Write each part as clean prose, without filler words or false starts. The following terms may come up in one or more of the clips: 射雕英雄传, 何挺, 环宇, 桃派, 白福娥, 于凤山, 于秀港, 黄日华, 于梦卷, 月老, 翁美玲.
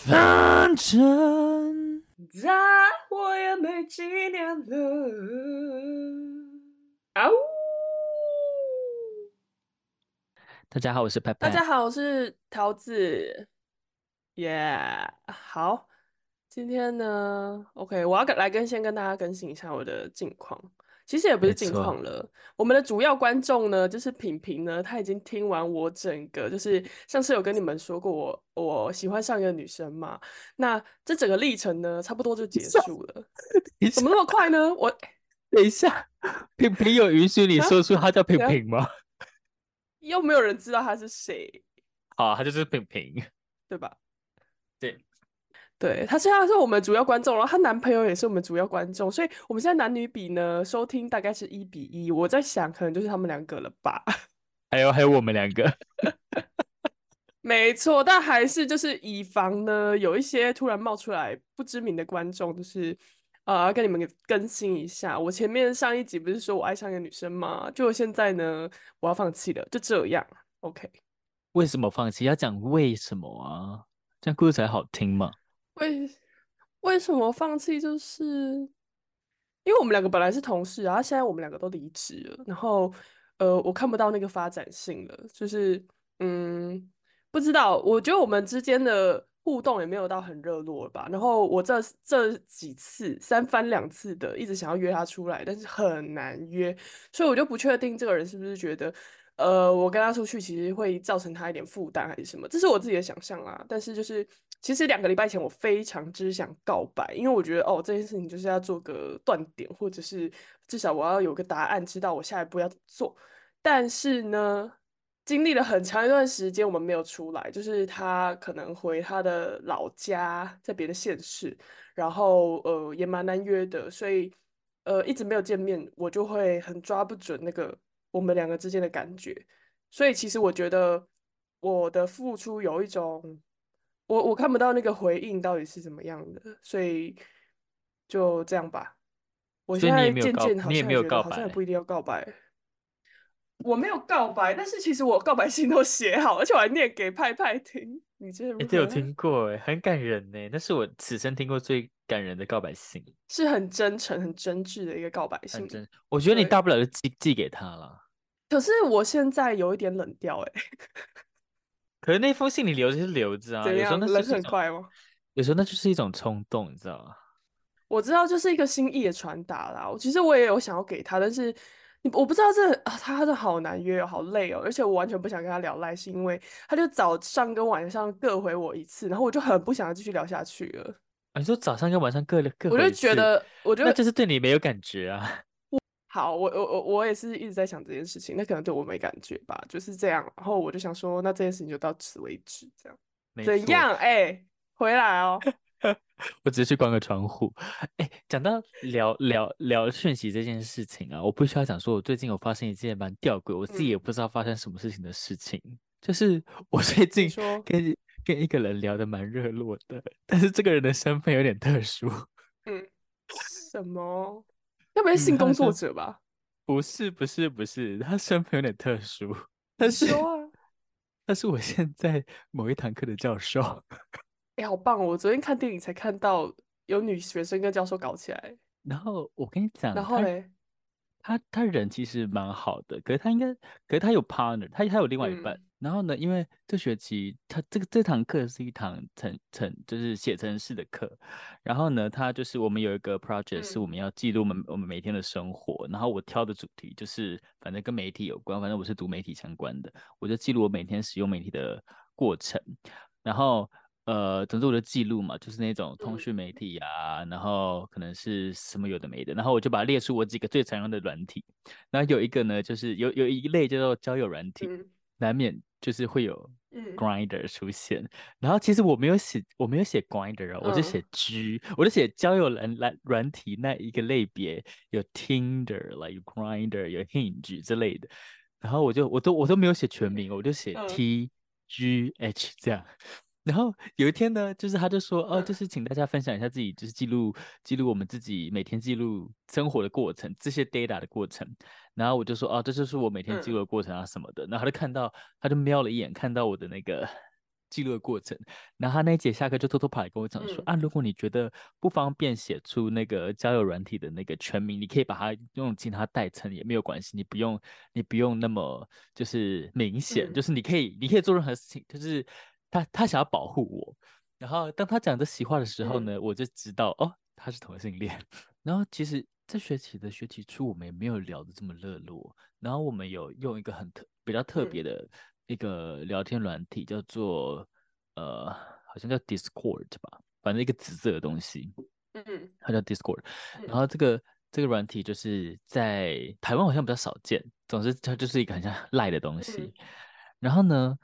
反正再活也没几年了。啊呜！大家好，我是派派。大家好，我是桃子。耶、yeah ，好，今天呢 ，OK， 我要来先跟大家更新一下我的近况。其实也不是近况了，我们的主要观众呢，就是品品呢，他已经听完我整个，就是上次有跟你们说过我喜欢上一个女生嘛，那这整个历程呢，差不多就结束了。怎么那么快呢？我等一下，品品有允许你说出他叫品品吗？又没有人知道他是谁。好、啊，他就是品品，对吧？对。对，他现在是我们主要观众，然后她男朋友也是我们主要观众，所以我们现在男女比呢，收听大概是1:1，我在想可能就是他们两个了吧，还有我们两个，没错，但还是就是以防呢有一些突然冒出来不知名的观众，就是跟你们更新一下，我前面上一集不是说我爱上一个女生吗？就现在呢，我要放弃了，就这样 ，OK？ 为什么放弃？要讲为什么啊？这样故事才好听嘛。为什么放弃？就是因为我们两个本来是同事啊，现在我们两个都离职了，然后我看不到那个发展性了，就是不知道，我觉得我们之间的互动也没有到很热络了吧。然后我这几次三番两次的一直想要约他出来，但是很难约，所以我就不确定这个人是不是觉得我跟他出去其实会造成他一点负担还是什么，这是我自己的想象啦。但是就是其实2个礼拜前我非常之想告白，因为我觉得这件事情就是要做个断点，或者是至少我要有个答案，知道我下一步要怎么做。但是呢，经历了很长一段时间我们没有出来，就是他可能回他的老家在别的县市，然后也蛮难约的，所以一直没有见面，我就会很抓不准那个我们两个之间的感觉。所以其实我觉得我的付出有一种我看不到那个回应到底是怎么样的，所以就这样吧。我现在渐渐好像觉得好像也不一定要告白，我没有告白，但是其实我告白信都写好，而且我还念给派派听。你觉得如何？这有听过很感人耶，那是我此生听过最感人的告白信，是很真诚很真挚的一个告白信。很真，我觉得你大不了就 寄给他了。可是我现在有一点冷掉耶。可是那封信你留着是留着啊，有时候那是很快吗？有时候那就是一种冲动，你知道吗？我知道，就是一个心意的传达啦。其实我也有想要给他，但是我不知道他真的好难约，好累哦。而且我完全不想跟他聊赖，是因为他就早上跟晚上各回我一次，然后我就很不想要继续聊下去了。啊，你说早上跟晚上各回一次，我就觉得，那就是对你没有感觉啊。好，我也是一直在想这件事情，那可能对我没感觉吧，就是这样。然后我就想说，那这件事情就到此为止，这样怎样？回来哦。我只是去关个窗户。讲到聊讯息这件事情啊，我必须要讲说，我最近有发生一件蛮吊诡，我自己也不知道发生什么事情的事情，就是我最近跟一个人聊得蛮热络的，但是这个人的身份有点特殊。什么？要不是性工作者吧？不是，他身份有点特殊，但是我现在某一堂课的教授。好棒！我昨天看电影才看到有女学生跟教授搞起来。然后我跟你讲，然后嘞，他人其实蛮好的，可是他有 partner， 他有另外一半。然后呢，因为这学期他这堂课是一堂就是写程式的课，然后呢，他就是我们有一个 project 是我们要记录我们每天的生活，然后我挑的主题就是反正跟媒体有关，反正我是读媒体相关的，我就记录我每天使用媒体的过程，然后总之我就记录嘛，就是那种通讯媒体啊，然后可能是什么有的没的，然后我就把它列出我几个最常用的软体，然后有一个呢就是有一类叫做交友软体，难免就是会有 Grindr 出现，然后其实我没有写 Grindr 哦，我就写 G，我就写交友软体那一个类别，有 Tinder 啦，有 Grindr， 有 Hinge 之类的，然后我都没有写全名，我就写 TGH 这样。然后有一天呢，就是他就说，就是请大家分享一下自己，就是记录我们自己每天记录生活的过程，这些 data 的过程。然后我就说，这就是我每天记录的过程啊什么的。然后他就瞄了一眼，看到我的那个记录的过程。然后他那一节下课就偷偷跑来跟我讲说、如果你觉得不方便写出那个交友软体的那个全名，你可以把它用其他代称也没有关系，你不用那么就是明显、就是你可以做任何事情，就是他想要保护我。然后当他讲这席话的时候呢、我就知道哦他是同性恋。然后其实这学期的学期初我们也没有聊得这么热络，然后我们有用一个比较特别的一个聊天软体叫做好像叫 Discord 吧，反正一个紫色的东西，它叫 Discord。 然后这个软体就是在台湾好像比较少见，总之它就是一个很像LINE的东西。然后呢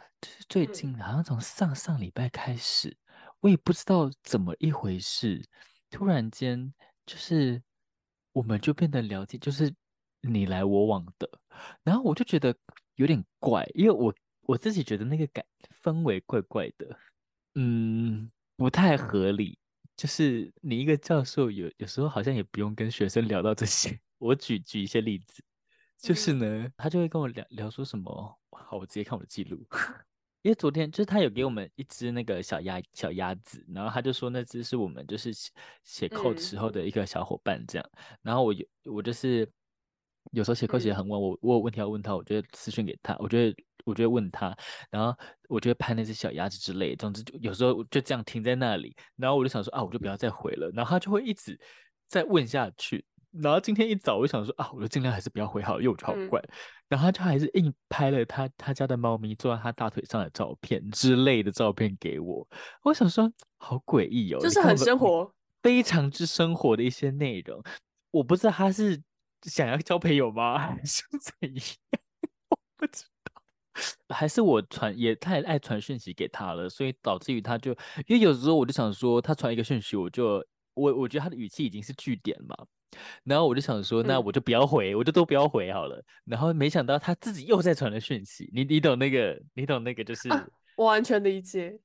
最近好像从上礼拜开始，我也不知道怎么一回事，突然间就是我们就变得聊天就是你来我往的。然后我就觉得有点怪，因为我自己觉得那个氛围怪怪的，不太合理。就是你一个教授有时候好像也不用跟学生聊到这些。我举一些例子，就是呢他就会跟我聊说什么，好我直接看我的记录。因为昨天就是他有给我们一只那个小鸭子，然后他就说那只是我们就是写code时候的一个小伙伴这样。然后我就是有时候写code写得很晚，我有问题要问他，我就会私讯给他，我就会问他，然后我就会拍那只小鸭子之类的。总之就有时候就这样停在那里，然后我就想说我就不要再回了，然后他就会一直再问下去。然后今天一早我就想说我就尽量还是不要回好，因为我觉得好怪。然后他就还是硬拍了他家的猫咪坐在他大腿上的照片之类的照片给我。我想说好诡异哦，就是很生活，非常之生活的一些内容。我不知道他是想要交朋友吗还是怎样，我不知道，还是我也太爱传讯息给他了，所以导致于他就因为有时候我就想说他传一个讯息我觉得他的语气已经是句点嘛，然后我就想说那我就不要回，我就都不要回好了。然后没想到他自己又在传了讯息。你懂那个就是、我完全理解。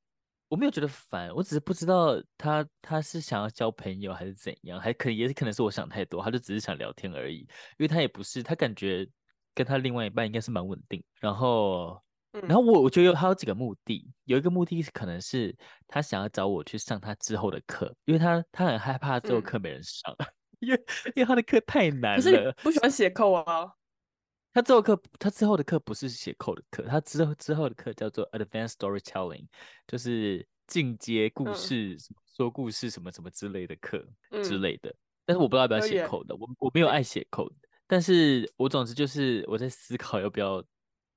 我没有觉得烦，我只是不知道他是想要交朋友还是怎样，也可能是我想太多，他就只是想聊天而已。因为他也不是，他感觉跟他另外一半应该是蛮稳定。然后我觉得他有几个目的，有一个目的可能是他想要找我去上他之后的课，因为他很害怕之后课没人上。因为他的课太难了。可是你不喜欢写扣啊？他之后的课不是写扣的课，他之后的课叫做 Advanced Storytelling， 就是进阶故事、说故事什么什么之类的课之类的。但是我不知道要不要写扣的，我没有爱写扣的，但是我总之就是我在思考要不要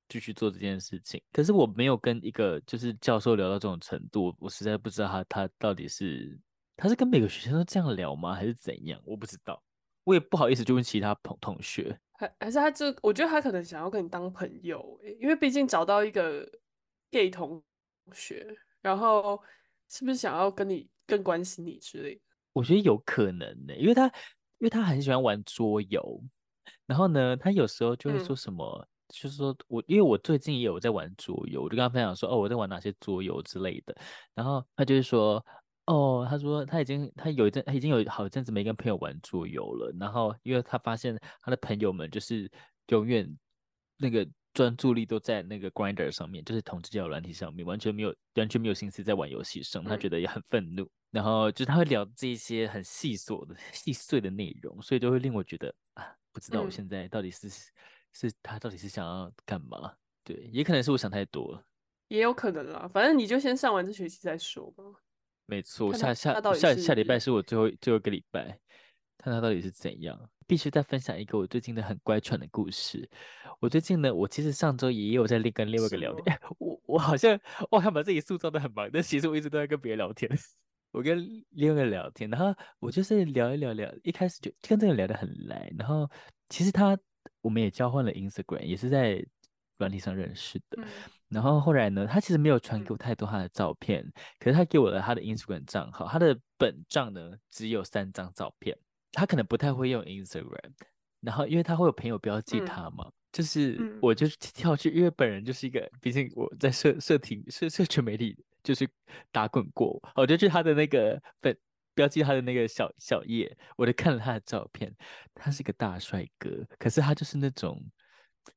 继续做这件事情。可是我没有跟一个就是教授聊到这种程度，我实在不知道他到底是。他是跟每个学生都这样聊吗还是怎样，我不知道，我也不好意思就问其他同学。还是他我觉得他可能想要跟你当朋友，因为毕竟找到一个 gay 同学，然后是不是想要跟你更关心你之类的。我觉得有可能耶，因为他很喜欢玩桌游，然后呢他有时候就会说什么、就是说因为我最近也有在玩桌游，我就跟他分享说我在玩哪些桌游之类的。然后他就是说他说他已经有好一阵子没跟朋友玩桌游了，然后因为他发现他的朋友们就是永远那个专注力都在那个 Grindr 上面，就是同志交友软体上面，完全没有心思在玩游戏上，他觉得也很愤怒。然后就是他会聊这些很细碎的内容，所以就会令我觉得不知道我现在到底是他到底是想要干嘛。对，也可能是我想太多了，也有可能啦，反正你就先上完这学期再说吧。没错，下礼拜是我最后一个礼拜，看他到底是怎样。必须再分享一个我最近的很乖舛的故事。我最近呢，我其实上周也有在跟另外一个聊天，我好像他把自己塑造的很忙，但其实我一直都在跟别人聊天。我跟另外一个聊天，然后我就是聊，一开始就跟这个聊得很来，然后其实我们也交换了 Instagram， 也是在软体上认识的。然后后来呢，他其实没有传给我太多他的照片，可是他给我了他的 Instagram 账号，他的本账呢只有3张照片，他可能不太会用 Instagram， 然后因为他会有朋友标记他嘛，就是我就跳去，因为本人就是一个，毕竟我在社群媒体就是打滚过，我就去他的那个标记他的那个小页，我就看了他的照片，他是个大帅哥，可是他就是那种。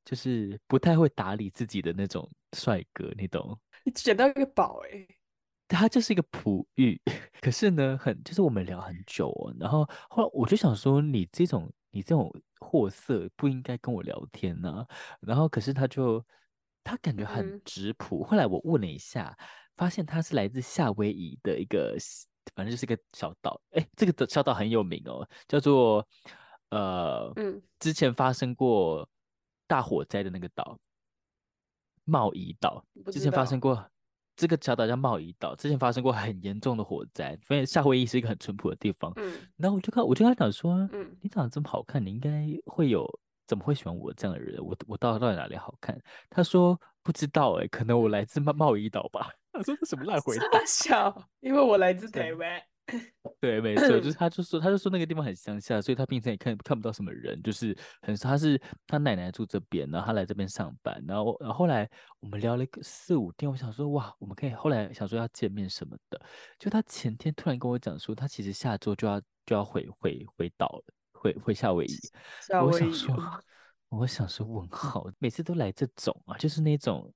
就是不太会打理自己的那种帅哥，你懂？你捡到一个宝欸，它就是一个璞玉。可是呢，就是我们聊很久哦，然后后来我就想说，你这种货色不应该跟我聊天啊。然后可是他感觉很质朴。后来我问了一下，发现他是来自夏威夷的一个，反正就是一个小岛。哎，这个小岛很有名哦，叫做之前发生过大火灾的那个岛，茂宜岛。之前发生过。这个小岛叫茂宜岛，之前发生过很严重的火灾。因为夏威夷是一个很淳朴的地方，然后我就跟他讲说，你长得这么好看，你应该会有，怎么会喜欢我这样的人？我到底哪里好看？他说不知道欸，可能我来自茂宜岛吧。他说这什么烂回答？小，因为我来自台湾。对，没错，就是他就说那个地方很乡下，所以他平常也看不到什么人，就是他奶奶住这边，然后他来这边上班，然后后来我们聊了4-5天，我想说哇，我们可以后来想说要见面什么的，就他前天突然跟我讲说，他其实下周就要回岛了，回夏威夷。我想说问号，每次都来这种啊，就是那种。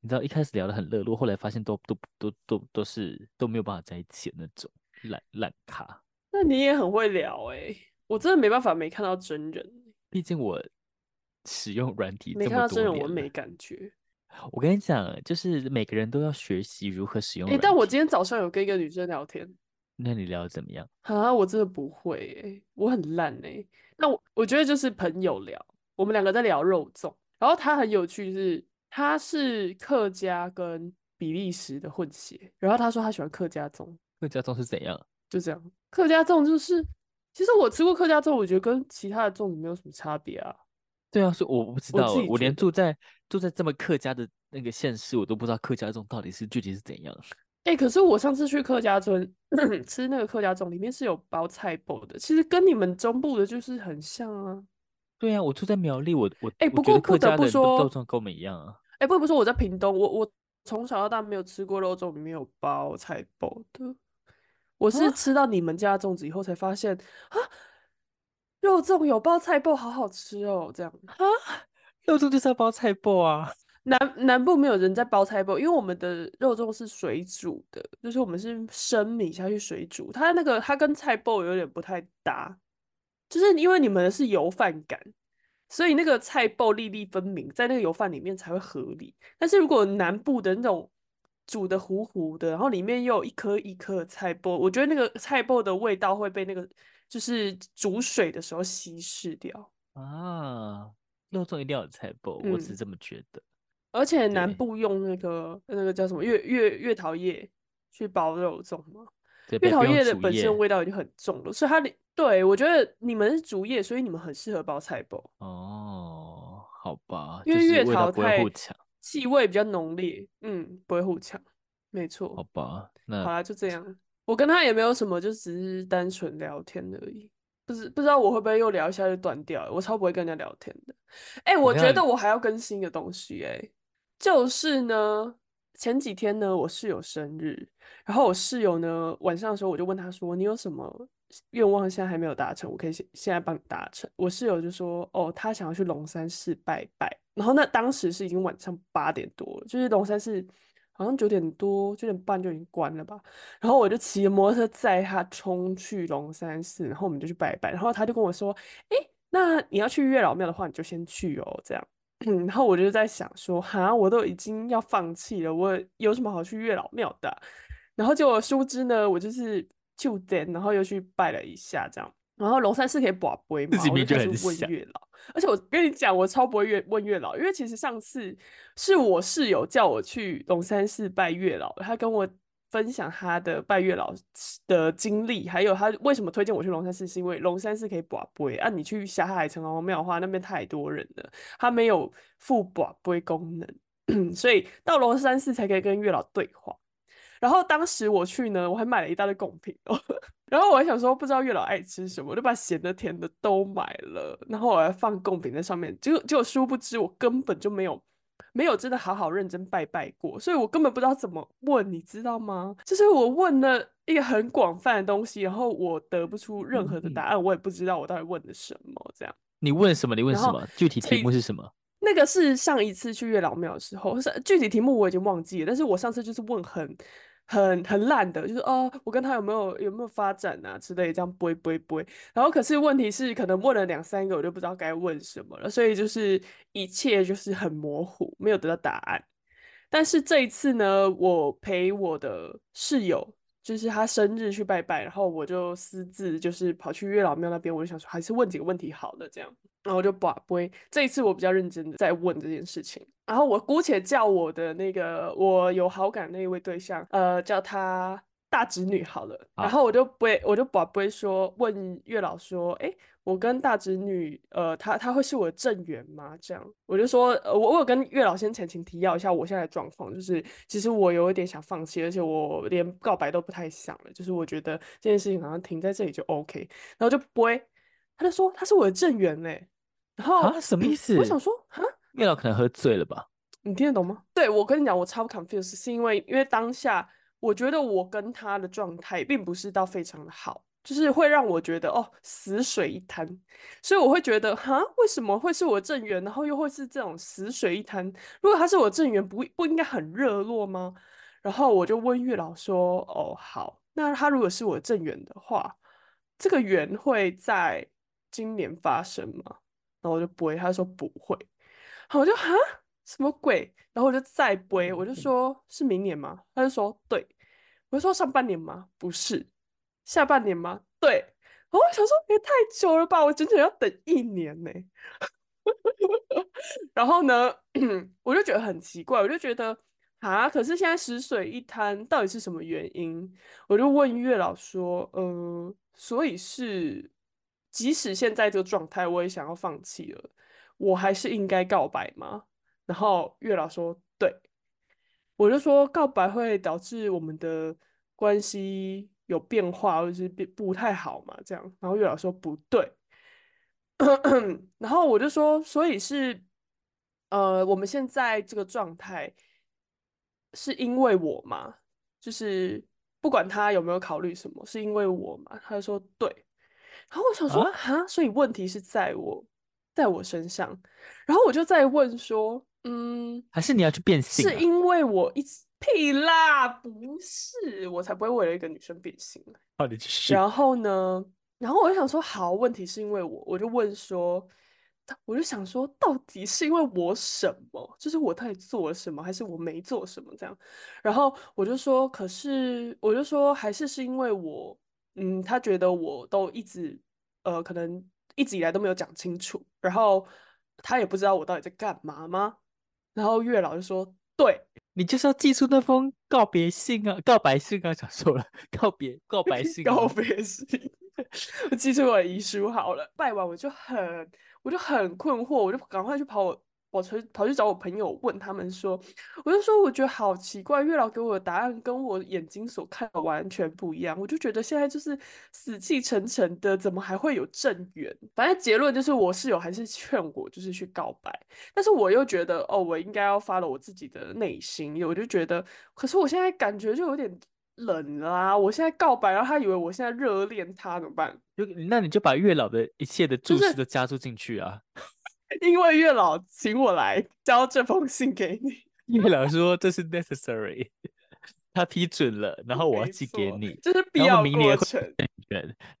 你知道一开始聊得很热络，后来发现都没有办法在一起的那种烂咖。那你也很会聊欸，我真的没办法没看到真人，毕竟我使用软体这么多年了，没看到真人我没感觉。我跟你讲，就是每个人都要学习如何使用软体。但我今天早上有跟一个女生聊天，那你聊得怎么样？我真的不会欸，我很烂欸。那我觉得就是朋友聊，我们两个在聊肉粽，然后她很有趣是。他是客家跟比利时的混血，然后他说他喜欢客家粽。客家粽是怎样？就这样，客家粽就是，其实我吃过客家粽，我觉得跟其他的粽子没有什么差别啊。对啊，所以我不知道，我连住在这么客家的那个县市，我都不知道客家粽到底是具体是怎样。可是我上次去客家村吃那个客家粽，里面是有包菜包的，其实跟你们中部的就是很像啊。对啊，我住在苗栗，不过不得不说，肉粽跟我们一样啊。不得不说，我在屏东，我从小到大没有吃过肉粽里面有包菜包的。我是吃到你们家的粽子以后才发现，肉粽有包菜包，好好吃哦。这样肉粽就是要包菜包啊。南部没有人在包菜包，因为我们的肉粽是水煮的，就是我们是生米下去水煮，它跟菜包有点不太搭。就是因为你们的是油饭感，所以那个菜包粒粒分明，在那个油饭里面才会合理。但是如果南部的那种煮的糊糊的，然后里面又有一颗一颗的菜包，我觉得那个菜包的味道会被那个就是煮水的时候稀释掉啊。肉粽一定要有菜包，我只是这么觉得。而且南部用那个叫什么月桃叶去包肉粽嘛，月桃叶的本身味道已经很重了，所以它对，我觉得你们是竹叶，所以你们很适合包菜包。哦，好吧，因为月桃太气味比较浓烈，不会互抢，没错。好吧，那好啦，就这样。我跟他也没有什么，就只是单纯聊天而已。不知道我会不会又聊一下就断掉了，我超不会跟人家聊天的。我觉得我还要更新一个东西欸，就是呢，前几天呢，我室友生日，然后我室友呢晚上的时候我就问他说，你有什么愿望现在还没有达成，我可以现在帮你达成。我室友就说，他想要去龙山寺拜拜。然后那当时是已经晚上8点多了，就是龙山寺好像9点多9点半就已经关了吧。然后我就骑摩托车载他冲去龙山寺，然后我们就去拜拜。然后他就跟我说，那你要去月老庙的话，你就先去哦，这样。然后我就在想说，我都已经要放弃了，我有什么好去月老庙的啊？然后结果殊不知呢，我就是。就点，然后又去拜了一下，这样。然后龙山寺可以拔杯嘛，我就开始问月老。而且我跟你讲，我超不会问月老，因为其实上次是我室友叫我去龙山寺拜月老，他跟我分享他的拜月老的经历，还有他为什么推荐我去龙山寺，是因为龙山寺可以拔杯啊。你去霞海城隍庙的话，那边太多人了，他没有附拔杯功能，所以到龙山寺才可以跟月老对话。然后当时我去呢，我还买了一大堆贡品哦。然后我还想说，不知道月老爱吃什么，我就把咸的、甜的都买了。然后我还放贡品在上面，结果殊不知我根本就没有真的好好认真拜拜过，所以我根本不知道怎么问，你知道吗？就是我问了一个很广泛的东西，然后我得不出任何的答案，我也不知道我到底问了什么。这样，你问什么？具体题目是什么？那个是上一次去月老庙的时候，是具体题目我已经忘记了，但是我上次就是问很烂的，就是我跟他有没有发展啊之类，这样不会，然后可是问题是可能问了2、3个，我就不知道该问什么了，所以就是一切就是很模糊，没有得到答案。但是这一次呢，我陪我的室友，就是他生日去拜拜，然后我就私自就是跑去月老庙那边，我就想说还是问几个问题好了这样，然后我就不会，这一次我比较认真的在问这件事情。然后我姑且叫我的那个我有好感的那一位对象，叫她大侄女好了。啊、然后我就不会说问月老说，诶，我跟大侄女，她会是我的正缘吗？这样我就说，我有跟月老先前情提要一下我现在的状况，就是其实我有一点想放弃，而且我连告白都不太想了，就是我觉得这件事情好像停在这里就 OK。然后就不会，他就说他是我的正缘嘞。然后啊，什么意思？我想说啊。月老可能喝醉了吧？你听得懂吗？对，我跟你讲，我超 confused， 是因为当下我觉得我跟他的状态并不是到非常的好，就是会让我觉得死水一滩，所以我会觉得哈，为什么会是我正缘，然后又会是这种死水一滩？如果他是我正缘，不应该很热络吗？然后我就问月老说，好，那他如果是我正缘的话，这个缘会在今年发生吗？然后我就不会，他说不会。我就哈什么鬼，然后我就再背，我就说是明年吗？他就说对，我就说上半年吗？不是，下半年吗？对，然后我想说也太久了吧，我整整要等1年呢。然后呢，我就觉得很奇怪，我就觉得啊，可是现在死水一滩，到底是什么原因？我就问月老说，所以是即使现在这个状态，我也想要放弃了。我还是应该告白吗？然后月老说对，我就说告白会导致我们的关系有变化，或者是不太好嘛，这样。然后月老说不对，然后我就说，所以是我们现在这个状态是因为我嘛，就是不管他有没有考虑什么，是因为我嘛？他就说对，然后我想说哈，所以问题是在我身上，然后我就再问说，还是你要去变性、啊？是因为我一直屁啦，不是，我才不会为了一个女生变性啊！你就是。然后呢，然后我就想说，好，问题是因为我就问说，我就想说，到底是因为我什么？就是我到底做了什么，还是我没做什么这样？然后我就说，可是我就说，还是因为我，他觉得我都一直，可能。一直以来都没有讲清楚，然后他也不知道我到底在干嘛吗？然后月老就说：“对，你就是要寄出那封告白信啊，想说了，告白信、啊，告别信。我寄出我的遗书好了。拜完我就很困惑，我就赶快去跑去找我朋友问他们说，我就说我觉得好奇怪，月老给我的答案跟我眼睛所看的完全不一样，我就觉得现在就是死气沉沉的，怎么还会有正缘？反正结论就是我室友还是劝我就是去告白，但是我又觉得我应该要follow我自己的内心，我就觉得，可是我现在感觉就有点冷啦、啊，我现在告白，然后他以为我现在热恋他怎么办？那你就把月老的一切的注释都加注进去啊。就是因为月老请我来交这封信给你，月老说这是 necessary， 他批准了，然后我要寄给你，这是必要过程。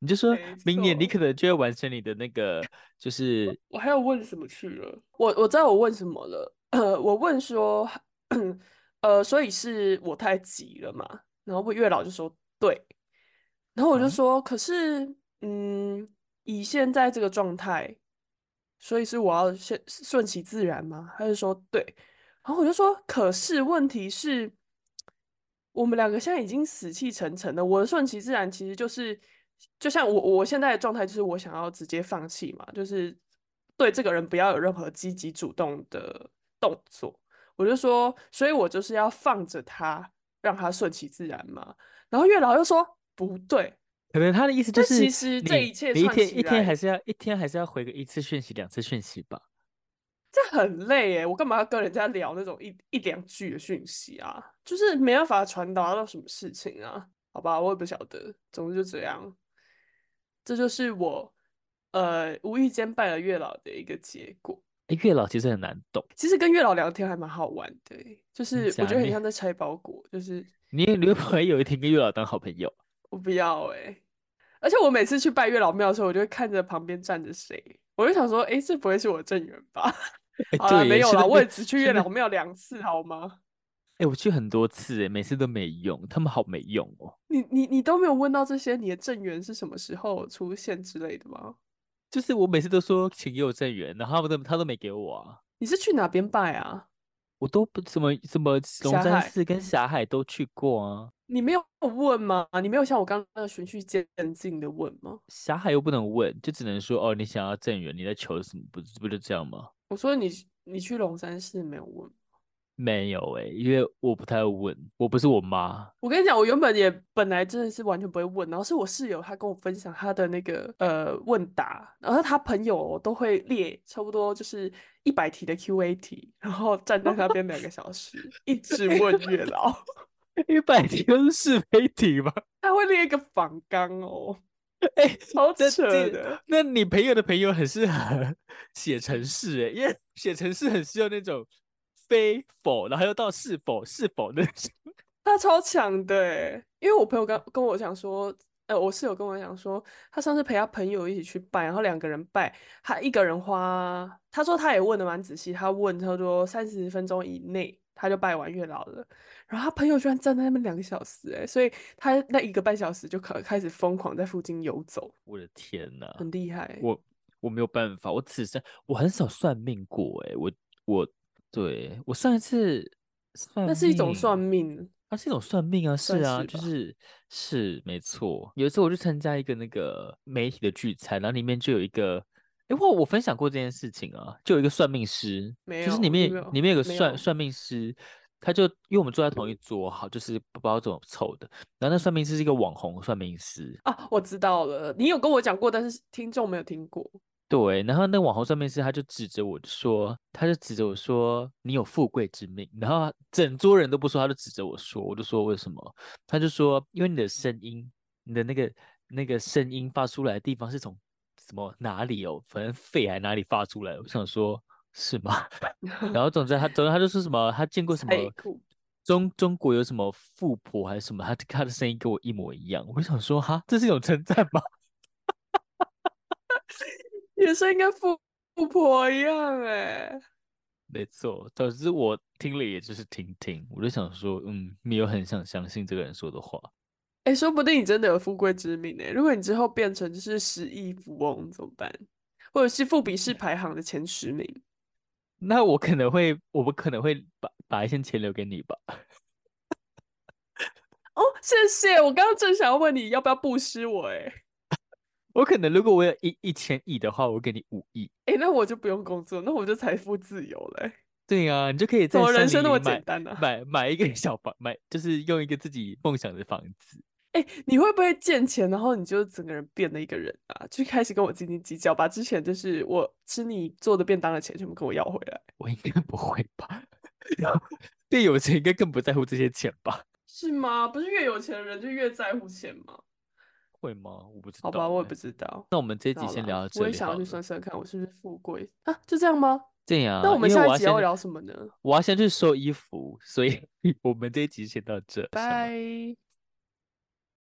你就说明年你可能就会完成你的那个，就是我还要问什么去了？我知道我问什么了，我问说，所以是我太急了嘛？然后月老就说对，然后我就说，可是以现在这个状态。所以是我要顺其自然吗？他就说对，然后我就说，可是问题是，我们两个现在已经死气沉沉了。我的顺其自然其实就是，就像我现在的状态，就是我想要直接放弃嘛，就是对这个人不要有任何积极主动的动作。我就说，所以我就是要放着他，让他顺其自然嘛。然后月老又说不对。可能他的意思就是，其实这一切串起来，一天还是要回个1次讯息、2次讯息吧。这很累耶，我干嘛要跟人家聊那种一两句的讯息啊？就是没办法传达到什么事情啊？好吧，我也不晓得，总之就这样。这就是我无意间拜了月老的一个结果。月老其实很难懂，其实跟月老聊天还蛮好玩的，就是我觉得很像在拆包裹，就是你会不会有一天跟月老当好朋友？我不要而且我每次去拜月老庙的时候，我就会看着旁边站着谁，我就想说，这不会是我正缘吧？好啦，没有啦，我也只去月老庙2次，好吗？我去很多次，每次都没用，他们好没用哦。你都没有问到这些，你的正缘是什么时候出现之类的吗？就是我每次都说请给我正缘，然后他都没给我啊。你是去哪边拜啊？我都不什么龙山寺跟霞海都去过啊。你没有问吗？你没有像我刚刚那个循序渐进的问吗？霞海又不能问，就只能说你想要正缘，你在求什么？不就这样吗？我说你去龙山寺没有问？没有因为我不太问，我不是我妈。我跟你讲，我原本也本来真的是完全不会问，然后是我室友她跟我分享她的那个问答，然后她朋友都会列差不多就是100题的 QA 题，然后站在那边2个小时一直问月老。100题都是是非题吗？她会列一个访纲超扯的。那你朋友的朋友很适合写程式因为写程式很需要那种。非否，然后又到是否是否那种，他超强的因为我朋友跟我讲说，我室友跟我讲说，他上次陪他朋友一起去拜，然后2个人拜，他一个人花，他说他也问的蛮仔细，他问差不多30分钟以内他就拜完月老了，然后他朋友居然站在那边2个小时所以他那1个半小时就开始疯狂在附近游走。我的天哪，很厉害。我没有办法，我此生我很少算命过我。对，我上一次算命，那是一种算命，它是一种算命啊，是啊，就是没错。有一次我去参加一个那个媒体的聚餐，然后里面就有一个，我分享过这件事情啊，就有一个算命师，就是里面有个算命师，他就因为我们坐在同一桌，好，就是不知道怎么凑的。然后那算命师是一个网红算命师啊，我知道了，你有跟我讲过，但是听众没有听过。对，然后那网红算命师他就指着我说你有富贵之命，然后整桌人都不说，他就指着我说，我就说为什么？他就说因为你的声音，你的那个声音发出来的地方是从什么哪里反正肺还哪里发出来，我想说是吗？然后总之他就说什么他见过什么中国有什么富婆还是什么，他的声音跟我一模一样，我想说哈，这是一种称赞吗？也是应该富婆一样没错。总之我听了也就是听，我就想说没有很想相信这个人说的话说不定你真的有富贵之命如果你之后变成就是10亿富翁怎么办？或者是富比士排行的前10名，那我可能会把一些钱留给你吧。谢谢，我刚刚正想问你要不要布施我我可能如果我有1000亿的话，我给你5亿。那我就不用工作，那我就财富自由了对啊，你就可以在山里买，人生那么简单啊，买一个小房，就是用一个自己梦想的房子。你会不会见钱，然后你就整个人变了一个人啊？就开始跟我斤斤计较，把之前就是我吃你做的便当的钱全部跟我要回来。我应该不会吧？越有钱应该更不在乎这些钱吧？是吗？不是越有钱的人就越在乎钱吗？会吗？我不知道。好吧，我也不知道。那我们这一集先聊到这里好了。我也想要去算看我是不是富贵啊？就这样吗？这样啊。那我们下一集要聊什么呢？我要先去收衣服，所以我们这一集先到这。拜。